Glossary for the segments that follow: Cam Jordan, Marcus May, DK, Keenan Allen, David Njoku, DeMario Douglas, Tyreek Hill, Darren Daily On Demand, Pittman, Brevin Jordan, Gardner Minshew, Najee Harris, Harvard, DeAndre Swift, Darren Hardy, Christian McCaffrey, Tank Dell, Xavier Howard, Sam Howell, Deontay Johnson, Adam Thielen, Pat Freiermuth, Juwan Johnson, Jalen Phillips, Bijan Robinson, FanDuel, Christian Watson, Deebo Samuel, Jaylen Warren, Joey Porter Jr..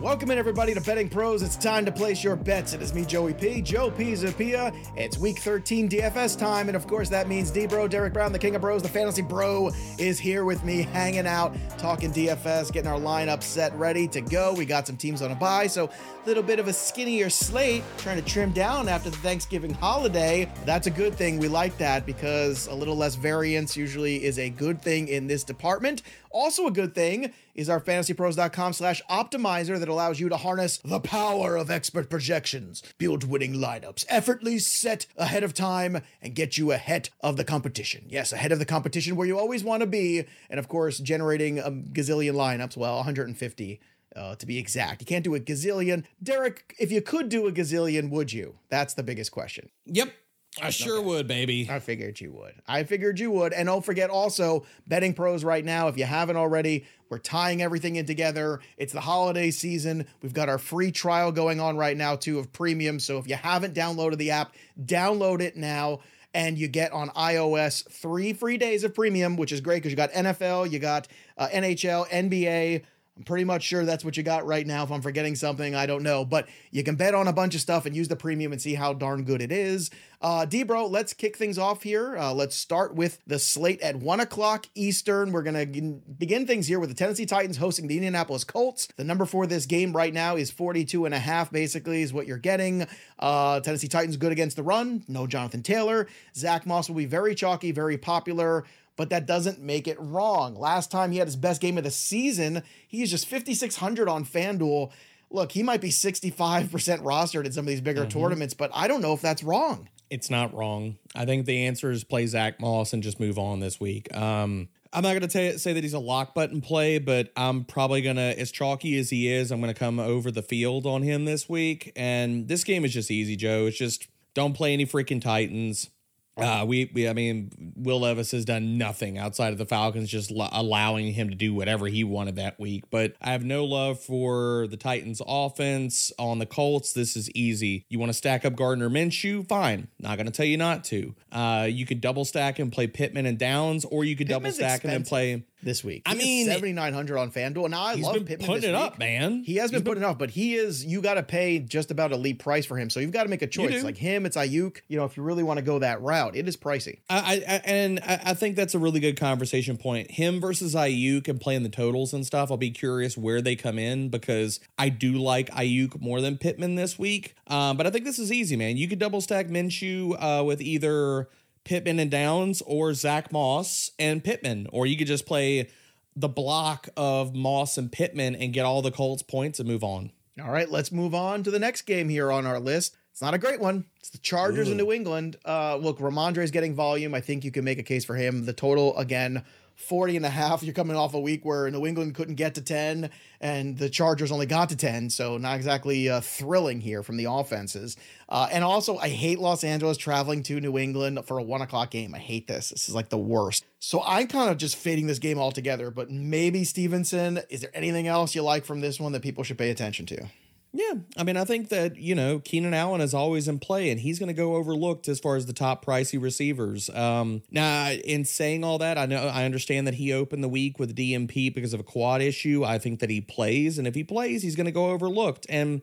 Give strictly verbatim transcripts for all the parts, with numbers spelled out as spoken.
Welcome in, everybody, to Betting Pros. It's time to place your bets. It is me, Joey P. Joe P. Zapia. It's week thirteen D F S time, and of course that means D-Bro, Derek Brown, the king of bros, the fantasy bro, is here with me, hanging out, talking D F S, getting our lineup set, ready to go. We got some teams on a bye, so a little bit of a skinnier slate, trying to trim down after the Thanksgiving holiday. That's a good thing. We like that because a little less variance usually is a good thing in this department. Also a good thing is our fantasypros.com slash optimizer that allows you to harness the power of expert projections, build winning lineups, effortlessly set ahead of time, and get you ahead of the competition. Yes, ahead of the competition where you always want to be. And of course, generating a gazillion lineups, well, one hundred fifty Uh, to be exact. You can't do a gazillion. Derek, if you could do a gazillion, would you? That's the biggest question. Yep. I sure okay. would, baby. I figured you would. I figured you would. And don't forget also, Betting Pros right now, if you haven't already, we're tying everything in together. It's the holiday season. We've got our free trial going on right now, too, of premium. So if you haven't downloaded the app, download it now. And you get on iOS three free days of premium, which is great because you got N F L, you got uh, N H L, N B A. I'm pretty much sure that's what you got right now. If I'm forgetting something, I don't know. But you can bet on a bunch of stuff and use the premium and see how darn good it is. Uh, D-Bro, let's kick things off here. Uh, let's start with the slate at one o'clock Eastern. We're going to begin things here with the Tennessee Titans hosting the Indianapolis Colts. The number for this game right now is forty-two and a half, basically, is what you're getting. Uh, Tennessee Titans good against the run. No Jonathan Taylor. Zach Moss will be very chalky, very popular. But that doesn't make it wrong. Last time he had his best game of the season, he is just fifty-six hundred on FanDuel. Look, he might be sixty-five percent rostered in some of these bigger mm-hmm. tournaments, but I don't know if that's wrong. It's not wrong. I think the answer is play Zach Moss and just move on this week. Um, I'm not going to say that he's a lock button play, but I'm probably going to, as chalky as he is, I'm going to come over the field on him this week. And this game is just easy, Joe. It's just don't play any freaking Titans. Uh, we, we, I mean, Will Levis has done nothing outside of the Falcons, just lo- allowing him to do whatever he wanted that week. But I have no love for the Titans offense on the Colts. This is easy. You want to stack up Gardner Minshew? Fine. Not going to tell you not to. Uh, you could double stack and play Pittman and Downs, or you could Pittman's double stack him and play this week. He I mean, seventy-nine hundred on FanDuel. Now I he's love been Pittman putting this it week. Up, man. He has been, been putting it up, but he is, you got to pay just about a leap price for him. So you've got to make a choice like him. It's Aiyuk. You know, if you really want to go that route, it is pricey. I, I and I, I think that's a really good conversation point. Him versus Aiyuk and playing the totals and stuff. I'll be curious where they come in because I do like Aiyuk more than Pittman this week. Um, but I think this is easy, man. You could double stack Minshew uh, with either Pittman and Downs or Zach Moss and Pittman, or you could just play the block of Moss and Pittman and get all the Colts points and move on. All right, let's move on to the next game here on our list. It's not a great one. It's the Chargers Ooh. in New England. Uh, look, Ramondre is getting volume. I think you can make a case for him. The total again, forty and a half. You're coming off a week where New England couldn't get to ten and the Chargers only got to ten. So not exactly uh, thrilling here from the offenses. Uh, and also, I hate Los Angeles traveling to New England for a one o'clock game. I hate this. This is like the worst. So I'm kind of just fading this game altogether. But maybe Stevenson, is there anything else you like from this one that people should pay attention to? Yeah, I mean, I think that, you know, Keenan Allen is always in play and he's going to go overlooked as far as the top pricey receivers. Um, now, in saying all that, I know I understand that he opened the week with D M P because of a quad issue. I think that he plays, and if he plays, he's going to go overlooked. And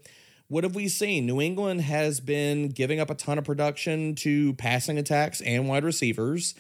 what have we seen? New England has been giving up a ton of production to passing attacks and wide receivers.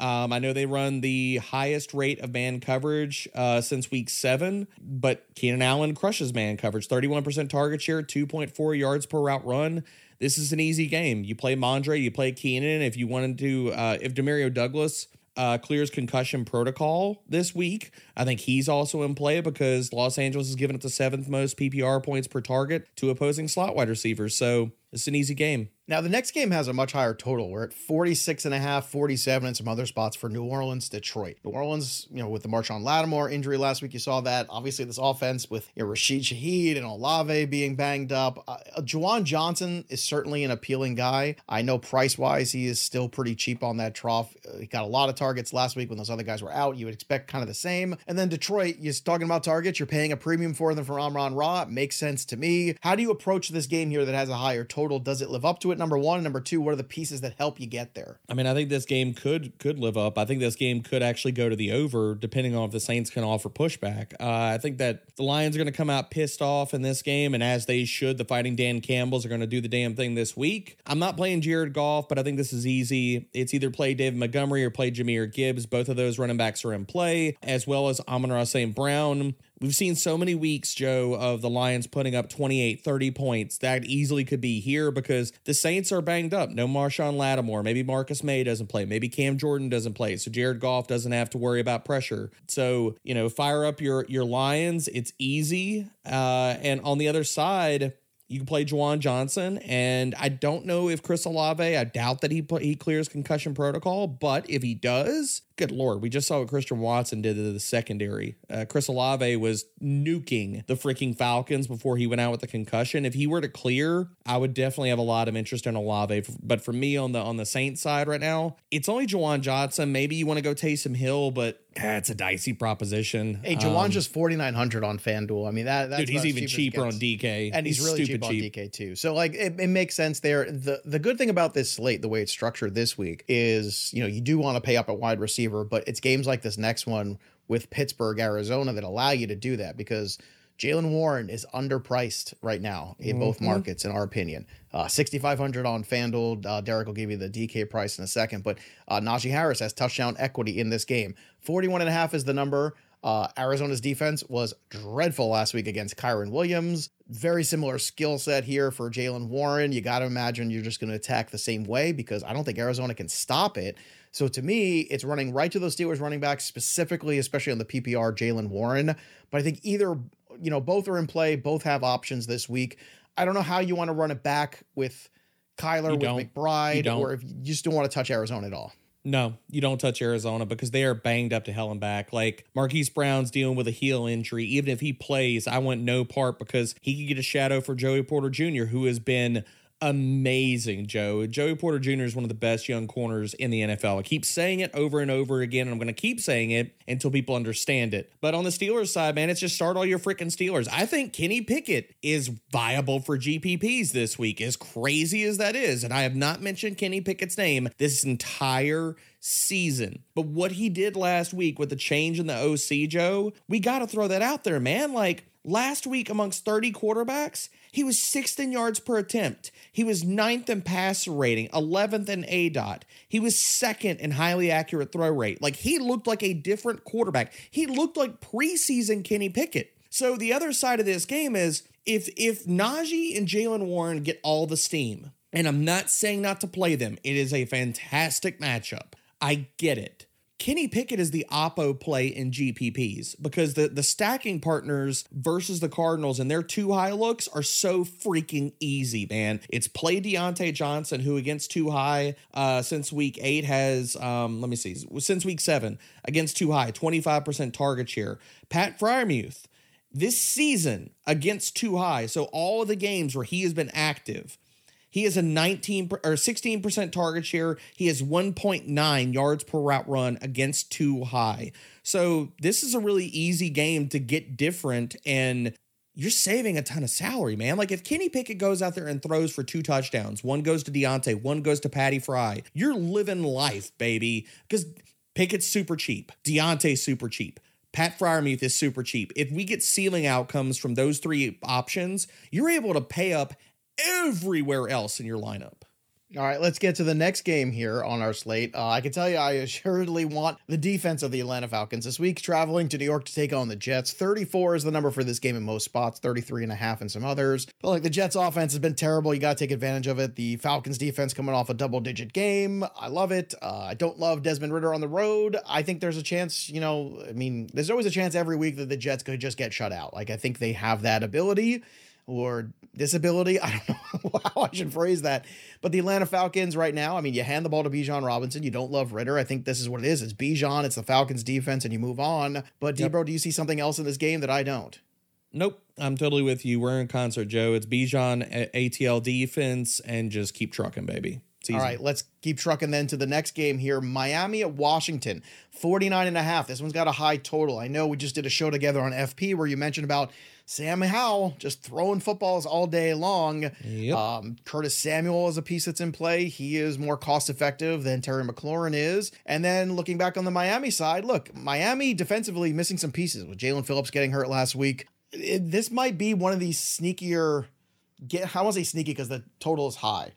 Um, I know they run the highest rate of man coverage uh, since week seven, but Keenan Allen crushes man coverage. thirty-one percent target share, two point four yards per route run. This is an easy game. You play Mondre, you play Keenan. If you wanted to, uh, if Demario Douglas uh, clears concussion protocol this week, I think he's also in play because Los Angeles is giving up the seventh most P P R points per target to opposing slot wide receivers. So it's an easy game. Now, the next game has a much higher total. We're at forty-six and a half, forty-seven, and some other spots for New Orleans, Detroit. New Orleans, you know, with the Marshawn Lattimore injury last week, you saw that. Obviously, this offense with you know, Rashid Shaheed and Olave being banged up. Uh, Juwan Johnson is certainly an appealing guy. I know price-wise, he is still pretty cheap on that trough. Uh, he got a lot of targets last week when those other guys were out. You would expect kind of the same. And then Detroit, you're talking about targets. You're paying a premium for them for Amon-Ra. It makes sense to me. How do you approach this game here that has a higher total? total, does it live up to it? Number one. And number two, what are the pieces that help you get there? I mean, I think this game could could live up. I think this game could actually go to the over, depending on if the Saints can offer pushback. Uh, I think that the Lions are going to come out pissed off in this game, and as they should, the Fighting Dan Campbells are going to do the damn thing this week. I'm not playing Jared Goff, but I think this is easy. It's either play David Montgomery or play Jahmyr Gibbs. Both of those running backs are in play, as well as Amon-Ra Saint Brown. We've seen so many weeks, Joe, of the Lions putting up twenty-eight, thirty points. That easily could be here because the Saints are banged up. No Marshawn Lattimore. Maybe Marcus May doesn't play. Maybe Cam Jordan doesn't play. So Jared Goff doesn't have to worry about pressure. So, you know, fire up your, your Lions. It's easy. Uh, and on the other side, you can play Juwan Johnson, and I don't know if Chris Olave, I doubt that he put, he clears concussion protocol, but if he does, good Lord, we just saw what Christian Watson did to the secondary. Uh, Chris Olave was nuking the freaking Falcons before he went out with the concussion. If he were to clear, I would definitely have a lot of interest in Olave, but for me on the on the Saints side right now, it's only Juwan Johnson. Maybe you want to go Taysom Hill, but that's a dicey proposition. Hey, Juwan's just um, forty-nine hundred on FanDuel. I mean, that that's dude, he's even cheaper on D K, and he's, he's really cheap on cheap. D K too. So like, it, it makes sense there. The the good thing about this slate, the way it's structured this week, is you know you do want to pay up at wide receiver, but it's games like this next one with Pittsburgh, Arizona that allow you to do that because Jaylen Warren is underpriced right now in mm-hmm. both markets, in our opinion. Uh, sixty-five hundred on FanDuel. Uh, Derek will give you the D K price in a second, but uh, Najee Harris has touchdown equity in this game. forty-one and a half is the number. Uh, Arizona's defense was dreadful last week against Kyren Williams. Very similar skill set here for Jaylen Warren. You got to imagine you're just going to attack the same way because I don't think Arizona can stop it. So to me, it's running right to those Steelers running backs, specifically, especially on the P P R, Jaylen Warren. But I think either, you know, both are in play. Both have options this week. I don't know how you want to run it back with Kyler, with McBride, or if you just don't want to touch Arizona at all. No, you don't touch Arizona because they are banged up to hell and back. Like Marquise Brown's dealing with a heel injury. Even if he plays, I want no part because he could get a shadow for Joey Porter Junior, who has been amazing, Joe. Joey Porter Junior is one of the best young corners in the N F L. I keep saying it over and over again, and I'm going to keep saying it until people understand it. But on the Steelers side, man, it's just start all your freaking Steelers. I think Kenny Pickett is viable for G P Ps this week, as crazy as that is. And I have not mentioned Kenny Pickett's name this entire season. But what he did last week with the change in the O C, Joe, we got to throw that out there, man. Like, last week amongst thirty quarterbacks, he was sixth in yards per attempt. He was ninth in passer rating, eleventh in A D O T. He was second in highly accurate throw rate. Like, he looked like a different quarterback. He looked like preseason Kenny Pickett. So the other side of this game is if if Najee and Jaylen Warren get all the steam, and I'm not saying not to play them, it is a fantastic matchup. I get it. Kenny Pickett is the oppo play in G P Ps because the, the stacking partners versus the Cardinals and their two high looks are so freaking easy, man. It's play Deontay Johnson, who against two high uh, since week eight has, um, let me see, since week seven against two high, twenty-five percent target share. Pat Freiermuth this season against two high. So all of the games where he has been active, he has a nineteen or sixteen percent target share. He has one point nine yards per route run against two high. So this is a really easy game to get different, and you're saving a ton of salary, man. Like if Kenny Pickett goes out there and throws for two touchdowns, one goes to Deontay, one goes to Patty Fry, you're living life, baby, because Pickett's super cheap. Deontay's super cheap. Pat Freiermuth is super cheap. If we get ceiling outcomes from those three options, you're able to pay up everywhere else in your lineup. All right, let's get to the next game here on our slate. Uh, I can tell you I assuredly want the defense of the Atlanta Falcons this week, traveling to New York to take on the Jets. thirty-four is the number for this game in most spots, thirty-three and a half in some others. But like the Jets offense has been terrible. You got to take advantage of it. The Falcons defense coming off a double-digit game. I love it. Uh, I don't love Desmond Ridder on the road. I think there's a chance, you know, I mean, there's always a chance every week that the Jets could just get shut out. Like I think they have that ability. Or disability. I don't know how I should phrase that. But the Atlanta Falcons right now, I mean, you hand the ball to Bijan Robinson. You don't love Ridder. I think this is what it is. It's Bijan. It's the Falcons defense, and you move on. But Debro, yep. Do you see something else in this game that I don't? Nope. I'm totally with you. We're in concert, Joe. It's Bijan, A T L defense, and just keep trucking, baby. season. All right, let's keep trucking then to the next game here. Miami at Washington, forty-nine and a half. This one's got a high total. I know we just did a show together on F P where you mentioned about Sam Howell just throwing footballs all day long. Yep. Um, Curtis Samuel is a piece that's in play. He is more cost effective than Terry McLaurin is. And then looking back on the Miami side, look, Miami defensively missing some pieces with Jalen Phillips getting hurt last week. It, this might be one of these sneakier, get, I won't say sneaky because the total is high,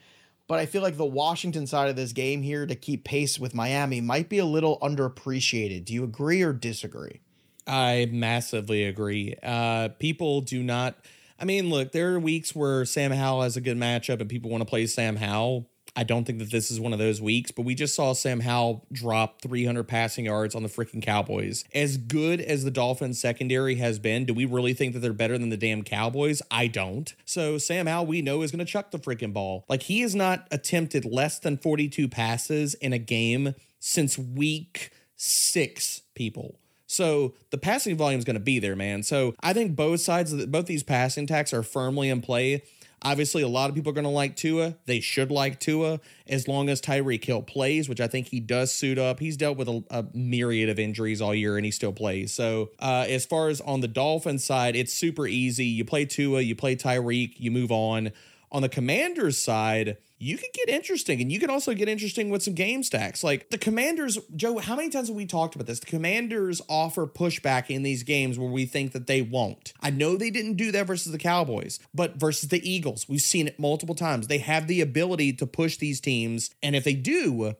but I feel like the Washington side of this game here to keep pace with Miami might be a little underappreciated. Do you agree or disagree? I massively agree. Uh, people do not. I mean, look, there are weeks where Sam Howell has a good matchup and people want to play Sam Howell. I don't think that this is one of those weeks, but we just saw Sam Howell drop three hundred passing yards on the freaking Cowboys. As good as the Dolphins secondary has been, do we really think that they're better than the damn Cowboys? I don't. So Sam Howell, we know, is going to chuck the freaking ball. Like, he has not attempted less than forty-two passes in a game since week six, people. So the passing volume is going to be there, man. So I think both sides, both these passing attacks are firmly in play. Obviously, a lot of people are going to like Tua. They should like Tua as long as Tyreek Hill plays, which I think he does suit up. He's dealt with a, a myriad of injuries all year, and he still plays. So uh, as far as on the Dolphins side, it's super easy. You play Tua, you play Tyreek, you move on. On the Commanders side, you can get interesting, and you can also get interesting with some game stacks. Like the Commanders, Joe, how many times have we talked about this? The Commanders offer pushback in these games where we think that they won't. I know they didn't do that versus the Cowboys, but versus the Eagles, we've seen it multiple times. They have the ability to push these teams, and if they do,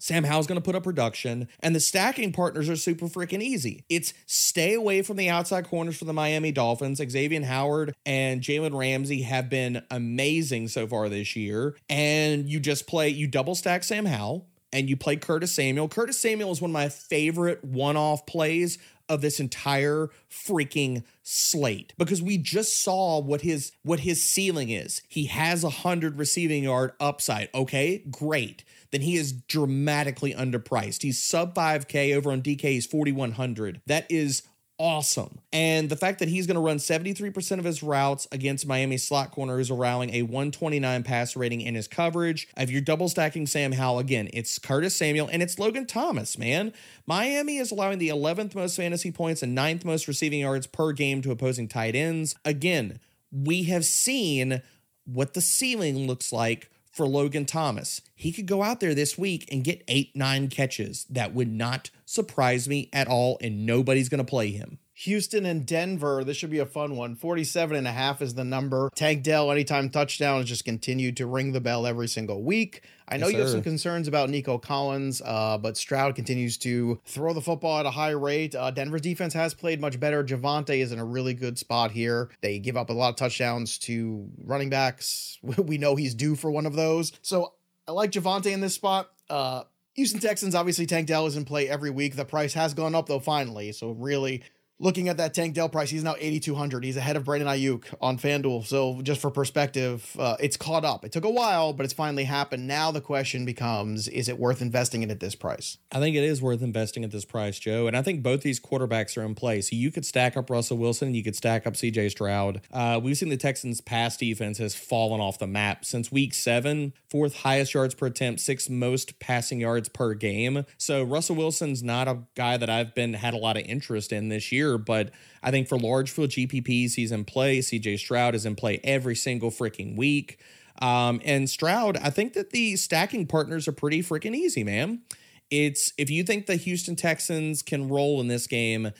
Sam Howell's going to put up production, and the stacking partners are super freaking easy. It's stay away from the outside corners for the Miami Dolphins. Xavier Howard and Jalen Ramsey have been amazing so far this year, and you just play, you double stack Sam Howell, and you play Curtis Samuel. Curtis Samuel is one of my favorite one-off plays of this entire freaking slate, because we just saw what his what his ceiling is. He has a hundred receiving yard upside. Okay, great. Then he is dramatically underpriced. He's sub five K over on D K's forty-one hundred. That is awesome. And the fact that he's going to run seventy-three percent of his routes against Miami slot corners, allowing a one twenty-nine pass rating in his coverage. If you're double stacking Sam Howell, again, it's Curtis Samuel and it's Logan Thomas, man. Miami is allowing the eleventh most fantasy points and ninth most receiving yards per game to opposing tight ends. Again, we have seen what the ceiling looks like for Logan Thomas. He could go out there this week and get eight, nine catches. That would not surprise me at all, and nobody's going to play him. Houston and Denver, this should be a fun one. forty-seven and a half is the number. Tank Dell, anytime touchdown, has just continued to ring the bell every single week. I know yes, you have sir. some concerns about Nico Collins, uh, but Stroud continues to throw the football at a high rate. Uh, Denver's defense has played much better. Javonte is in a really good spot here. They give up a lot of touchdowns to running backs. We know he's due for one of those. So I like Javonte in this spot. Uh, Houston Texans, obviously Tank Dell is in play every week. The price has gone up, though, finally. So really, looking at that Tank Dell price, he's now eighty-two hundred. He's ahead of Brandon Aiyuk on FanDuel. So just for perspective, uh, it's caught up. It took a while, but it's finally happened. Now the question becomes, is it worth investing in at this price? I think it is worth investing at this price, Joe. And I think both these quarterbacks are in play. So you could stack up Russell Wilson. You could stack up C J Stroud. Uh, we've seen the Texans' pass defense has fallen off the map since week seven, fourth highest yards per attempt, sixth most passing yards per game. So Russell Wilson's not a guy that I've been had a lot of interest in this year. But I think for large field G P Ps, he's in play. C J Stroud is in play every single freaking week. Um, and Stroud, I think that the stacking partners are pretty freaking easy, man. It's if you think the Houston Texans can roll in this game,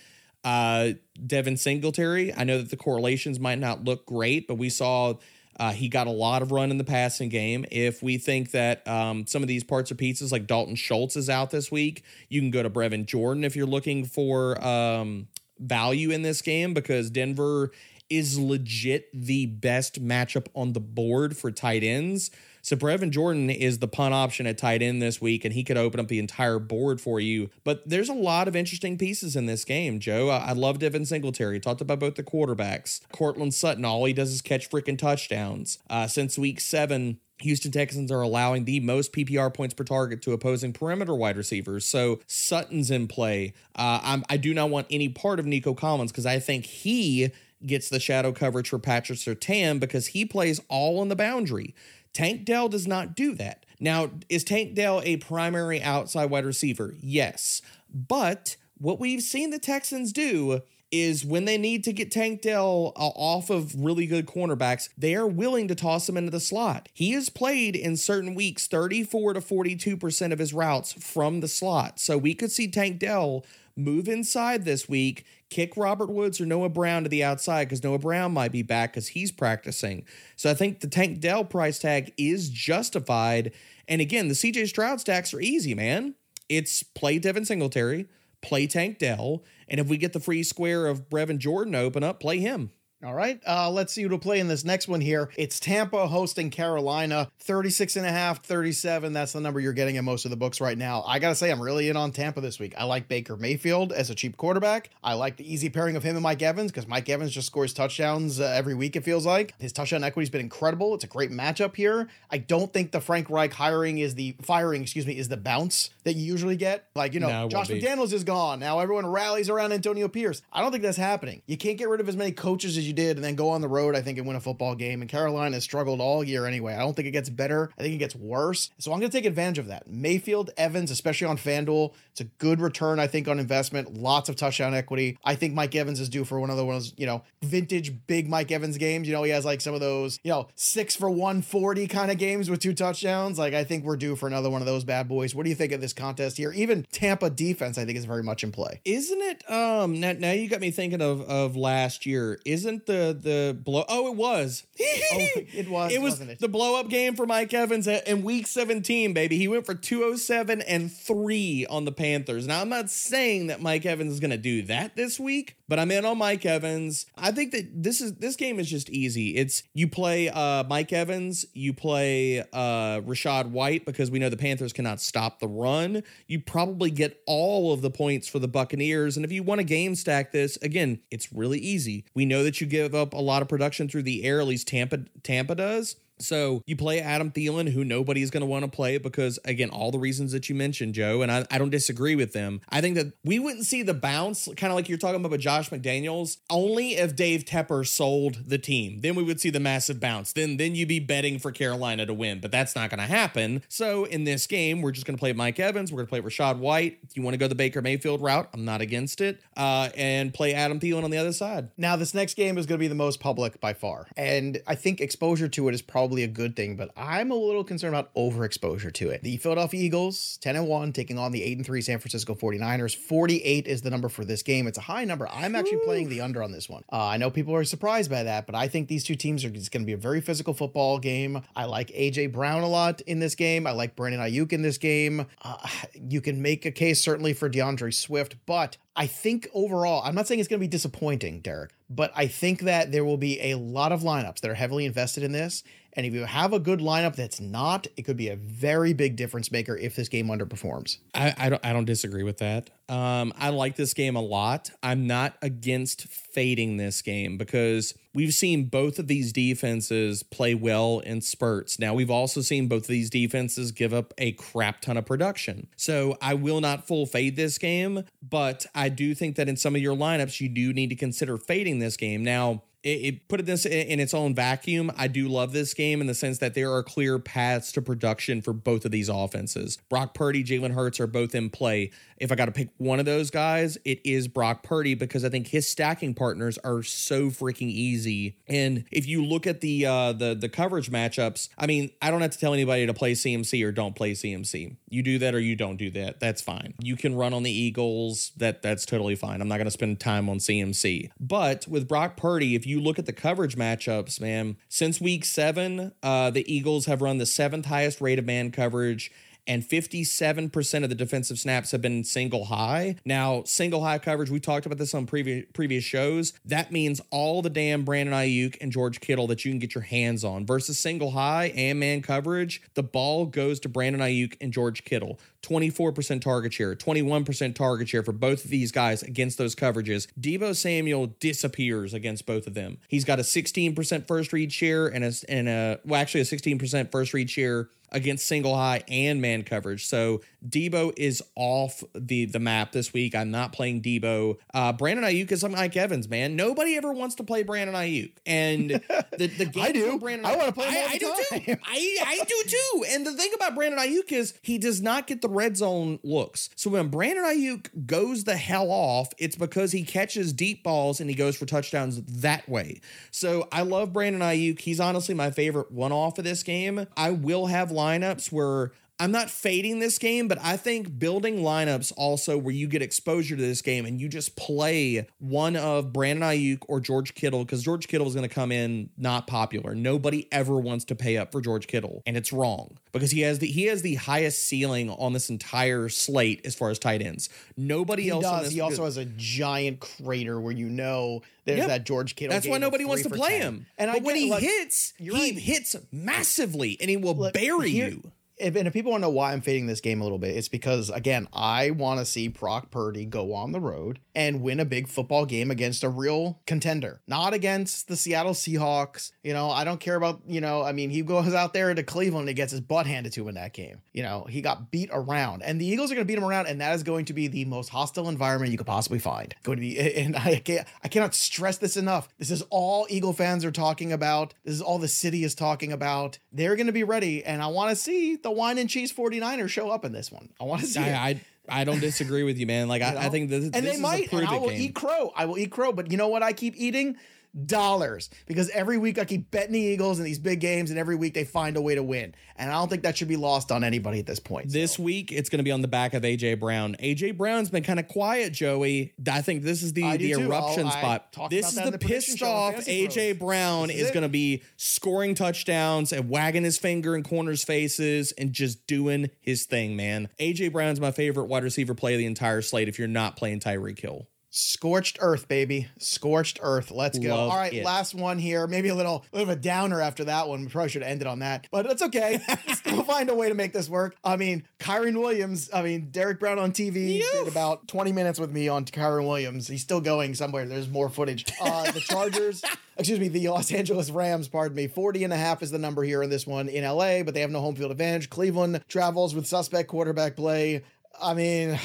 uh, Devin Singletary, I know that the correlations might not look great, but we saw uh, he got a lot of run in the passing game. If we think that um, some of these parts or pieces like Dalton Schultz is out this week, you can go to Brevin Jordan if you're looking for um, value in this game, because Denver is legit the best matchup on the board for tight ends. So Brevin Jordan is the punt option at tight end this week, and he could open up the entire board for you. But there's a lot of interesting pieces in this game, Joe. I, I love Devin Singletary. Talked about both the quarterbacks. Cortland Sutton, all he does is catch freaking touchdowns. Uh, since week seven, Houston Texans are allowing the most P P R points per target to opposing perimeter wide receivers. So Sutton's in play. Uh, I'm, I do not want any part of Nico Collins because I think he gets the shadow coverage for Patrick Surtain because he plays all on the boundary. Tank Dell does not do that. Now, is Tank Dell a primary outside wide receiver? Yes. But what we've seen the Texans do is when they need to get Tank Dell off of really good cornerbacks, they are willing to toss him into the slot. He has played in certain weeks thirty-four to forty-two percent of his routes from the slot. So we could see Tank Dell move inside this week, kick Robert Woods or Noah Brown to the outside because Noah Brown might be back because he's practicing. So I think the Tank Dell price tag is justified. And again, the C J Stroud stacks are easy, man. It's play Devin Singletary, play Tank Dell, and if we get the free square of Brevin Jordan to open up, play him. All right, uh, let's see who to play in this next one here. It's Tampa hosting Carolina, thirty-six and a half, thirty-seven. That's the number you're getting in most of the books right now. I got to say, I'm really in on Tampa this week. I like Baker Mayfield as a cheap quarterback. I like the easy pairing of him and Mike Evans because Mike Evans just scores touchdowns uh, every week, it feels like. His touchdown equity's been incredible. It's a great matchup here. I don't think the Frank Reich hiring is the firing, excuse me, is the bounce that you usually get. Like, you know, no, Josh McDaniels is gone. Now everyone rallies around Antonio Pierce. I don't think that's happening. You can't get rid of as many coaches as you did and then go on the road, I think, and win a football game. And Carolina has struggled all year anyway. I don't think it gets better. I think it gets worse. So I'm going to take advantage of that. Mayfield, Evans, especially on FanDuel, it's a good return, I think, on investment. Lots of touchdown equity. I think Mike Evans is due for one of those, you know, vintage big Mike Evans games. You know, he has like some of those, you know, six for one forty kind of games with two touchdowns. Like, I think we're due for another one of those bad boys. What do you think of this contest here? Even Tampa defense, I think, is very much in play. Isn't it? Um, now, now you got me thinking of, of last year. Isn't the the blow oh it was oh, it was it was wasn't it? The blow up game for Mike Evans in week seventeen, baby. He went for two oh seven and three on the Panthers. Now I'm not saying that Mike Evans is going to do that this week, but I'm in on Mike Evans. I think that this is this game is just easy. It's you play uh Mike Evans, you play uh Rashad White because we know the Panthers cannot stop the run. You probably get all of the points for the Buccaneers, and if you want to game stack this, again, it's really easy. We know that you give up a lot of production through the air, at least Tampa Tampa does. So you play Adam Thielen, who nobody's going to want to play because, again, all the reasons that you mentioned, Joe, and I, I don't disagree with them. I think that we wouldn't see the bounce, kind of like you're talking about with Josh McDaniels, only if Dave Tepper sold the team. Then we would see the massive bounce. Then, then you'd be betting for Carolina to win, but that's not going to happen. So in this game, we're just going to play Mike Evans. We're going to play Rashad White. If you want to go the Baker Mayfield route, I'm not against it. Uh, and play Adam Thielen on the other side. Now, this next game is going to be the most public by far, and I think exposure to it is probably a good thing, but I'm a little concerned about overexposure to it. The Philadelphia Eagles, ten and one, taking on the eight and three San Francisco forty-niners. forty-eight is the number for this game. It's a high number. I'm actually Ooh. playing the under on this one. Uh, I know people are surprised by that, but I think these two teams are just going to be a very physical football game. I like A J Brown a lot in this game. I like Brandon Aiyuk in this game. Uh, you can make a case certainly for DeAndre Swift, but I think overall, I'm not saying it's going to be disappointing, Derek, but I think that there will be a lot of lineups that are heavily invested in this. And if you have a good lineup that's not, it could be a very big difference maker if this game underperforms. I, I don't I don't disagree with that. Um, I like this game a lot. I'm not against fading this game because we've seen both of these defenses play well in spurts. Now, we've also seen both of these defenses give up a crap ton of production. So I will not full fade this game, but I do think that in some of your lineups, you do need to consider fading this game. Now, It, it put this in its own vacuum. I do love this game in the sense that there are clear paths to production for both of these offenses. Brock Purdy, Jalen Hurts are both in play. If I got to pick one of those guys, it is Brock Purdy because I think his stacking partners are so freaking easy. And if you look at the uh, the the coverage matchups, I mean, I don't have to tell anybody to play C M C or don't play C M C. You do that or you don't do that. That's fine. You can run on the Eagles. That that's totally fine. I'm not going to spend time on C M C. But with Brock Purdy, if you look at the coverage matchups, man, since week seven, uh, the Eagles have run the seventh highest rate of man coverage, and fifty-seven percent of the defensive snaps have been single high. Now, single high coverage, we talked about this on previous previous shows. That means all the damn Brandon Aiyuk and George Kittle that you can get your hands on. Versus single high and man coverage, the ball goes to Brandon Aiyuk and George Kittle. twenty-four percent target share, twenty-one percent target share for both of these guys against those coverages. Deebo Samuel disappears against both of them. He's got a sixteen percent first read share and a, and a well, actually a sixteen percent first read share against single high and man coverage. So Debo is off the, the map this week. I'm not playing Debo. Uh, Brandon Aiyuk is on Mike Evans, man. Nobody ever wants to play Brandon Aiyuk. And the, the game I do. Brandon I want to play him I, all I the do time. Too. I, I do too. And the thing about Brandon Aiyuk is he does not get the red zone looks. So when Brandon Aiyuk goes the hell off, it's because he catches deep balls and he goes for touchdowns that way. So I love Brandon Aiyuk. He's honestly my favorite one-off of this game. I will have lineups where I'm not fading this game, but I think building lineups also where you get exposure to this game and you just play one of Brandon Aiyuk or George Kittle, because George Kittle is going to come in not popular. Nobody ever wants to pay up for George Kittle, and it's wrong because he has the he has the highest ceiling on this entire slate as far as tight ends. Nobody he else does. On this he also good. has a giant crater where you know there's yep. that George Kittle. That's game why nobody wants to play ten. him. And but I when get, he like, hits, he right. hits massively, and he will Look, bury here, you. If, and if people want to know why I'm fading this game a little bit, it's because, again, I want to see Brock Purdy go on the road and win a big football game against a real contender, not against the Seattle Seahawks. You know, I don't care about, you know, I mean, he goes out there to Cleveland and gets his butt handed to him in that game. You know, he got beat around, and the Eagles are going to beat him around. And that is going to be the most hostile environment you could possibly find. Going to be, and I can't, I cannot stress this enough. This is all Eagle fans are talking about. This is all the city is talking about. They're going to be ready. And I want to see the The wine and cheese 49ers show up in this one. I want to see I, it. I, I don't disagree with you, man. Like, you I, I think this, and this they is might, a prove and I will game. eat crow. I will eat crow. But you know what I keep eating? Dollars. Because every week I keep betting the Eagles in these big games, and every week they find a way to win. And I don't think that should be lost on anybody at this point. This so. week, it's going to be on the back of A J Brown. A J Brown's been kind of quiet, Joey. I think this is the, the eruption I'll, spot. This is the pissed off A J Brown is, is going to be scoring touchdowns and wagging his finger in corners' faces and just doing his thing, man. A J Brown's my favorite wide receiver play of the entire slate if you're not playing Tyreek Hill. Scorched earth, baby. Scorched earth. Let's go. Love All right, it. last one here. Maybe a little, a little of a downer after that one. We probably should have ended on that, but that's okay. Still find a way to make this work. I mean, Kyren Williams. I mean, Derek Brown on T V Yoof. did about twenty minutes with me on Kyren Williams. He's still going somewhere. There's more footage. Uh, the Chargers. Excuse me, the Los Angeles Rams, pardon me. forty and a half is the number here in this one in L A, but they have no home field advantage. Cleveland travels with suspect quarterback play. I mean,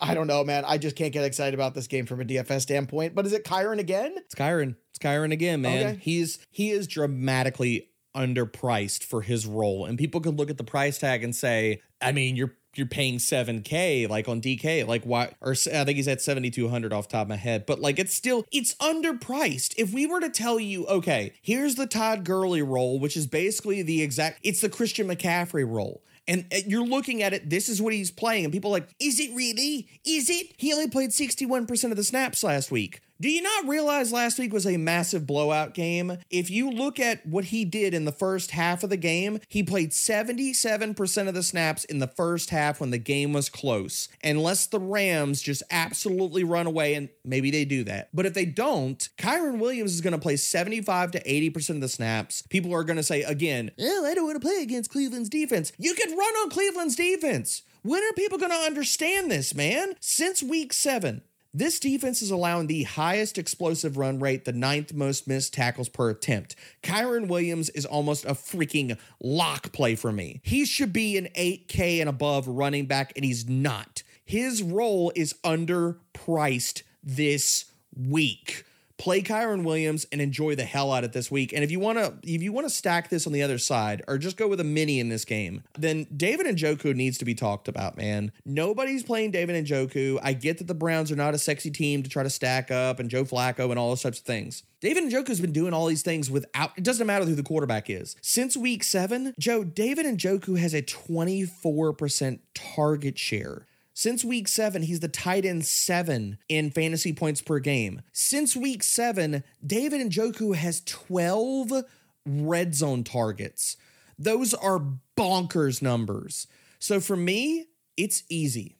I don't know, man. I just can't get excited about this game from a D F S standpoint. But is it Kyren again? It's Kyren. It's Kyren again, man. Okay. He's he is dramatically underpriced for his role. And people could look at the price tag and say, I mean, you're you're paying seven K like on D K, like why, or I think he's at seventy-two hundred off the top of my head, but like, it's still, it's underpriced. If we were to tell you, okay, here's the Todd Gurley role, which is basically the exact, it's the Christian McCaffrey role. And you're looking at it, this is what he's playing. And people are like, is it really? Is it? He only played sixty-one percent of the snaps last week. Do you not realize last week was a massive blowout game? If you look at what he did in the first half of the game, he played seventy-seven percent of the snaps in the first half when the game was close. Unless the Rams just absolutely run away, and maybe they do that. But if they don't, Kyren Williams is going to play seventy-five to eighty percent of the snaps. People are going to say, again, oh, I don't want to play against Cleveland's defense. You could run on Cleveland's defense. When are people going to understand this, man? Since week seven, this defense is allowing the highest explosive run rate, the ninth most missed tackles per attempt. Kyren Williams is almost a freaking lock play for me. He should be an eight K and above running back, and he's not. His role is underpriced this week. Play Kyren Williams and enjoy the hell out of this week. And if you want to, if you want to stack this on the other side, or just go with a mini in this game, then David Njoku needs to be talked about, man. Nobody's playing David Njoku. I get that the Browns are not a sexy team to try to stack up, and Joe Flacco and all those types of things. David Njoku's been doing all these things without, it doesn't matter who the quarterback is. Since week seven, Joe, David Njoku has a twenty-four percent target share. Since week seven, he's the tight end seven in fantasy points per game. Since week seven, David Njoku has twelve red zone targets. Those are bonkers numbers. So for me, it's easy.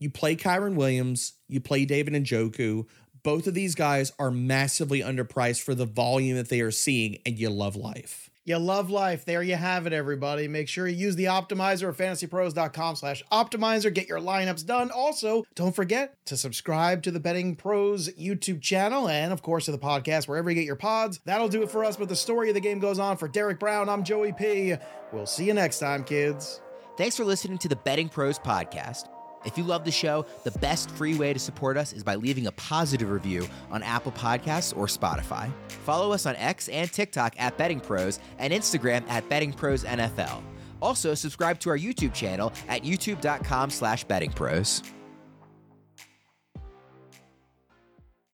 You play Kyren Williams, you play David Njoku. Both of these guys are massively underpriced for the volume that they are seeing, and you love life. You love life. There you have it, everybody. Make sure you use the optimizer at fantasy pros dot com slash optimizer. Get your lineups done. Also, don't forget to subscribe to the Betting Pros YouTube channel and, of course, to the podcast wherever you get your pods. That'll do it for us, but the story of the game goes on. For Derek Brown, I'm Joey P. We'll see you next time, kids. Thanks for listening to the Betting Pros podcast. If you love the show, the best free way to support us is by leaving a positive review on Apple Podcasts or Spotify. Follow us on X and TikTok at Betting Pros and Instagram at Betting Pros N F L. Also, subscribe to our YouTube channel at youtube dot com slash betting pros.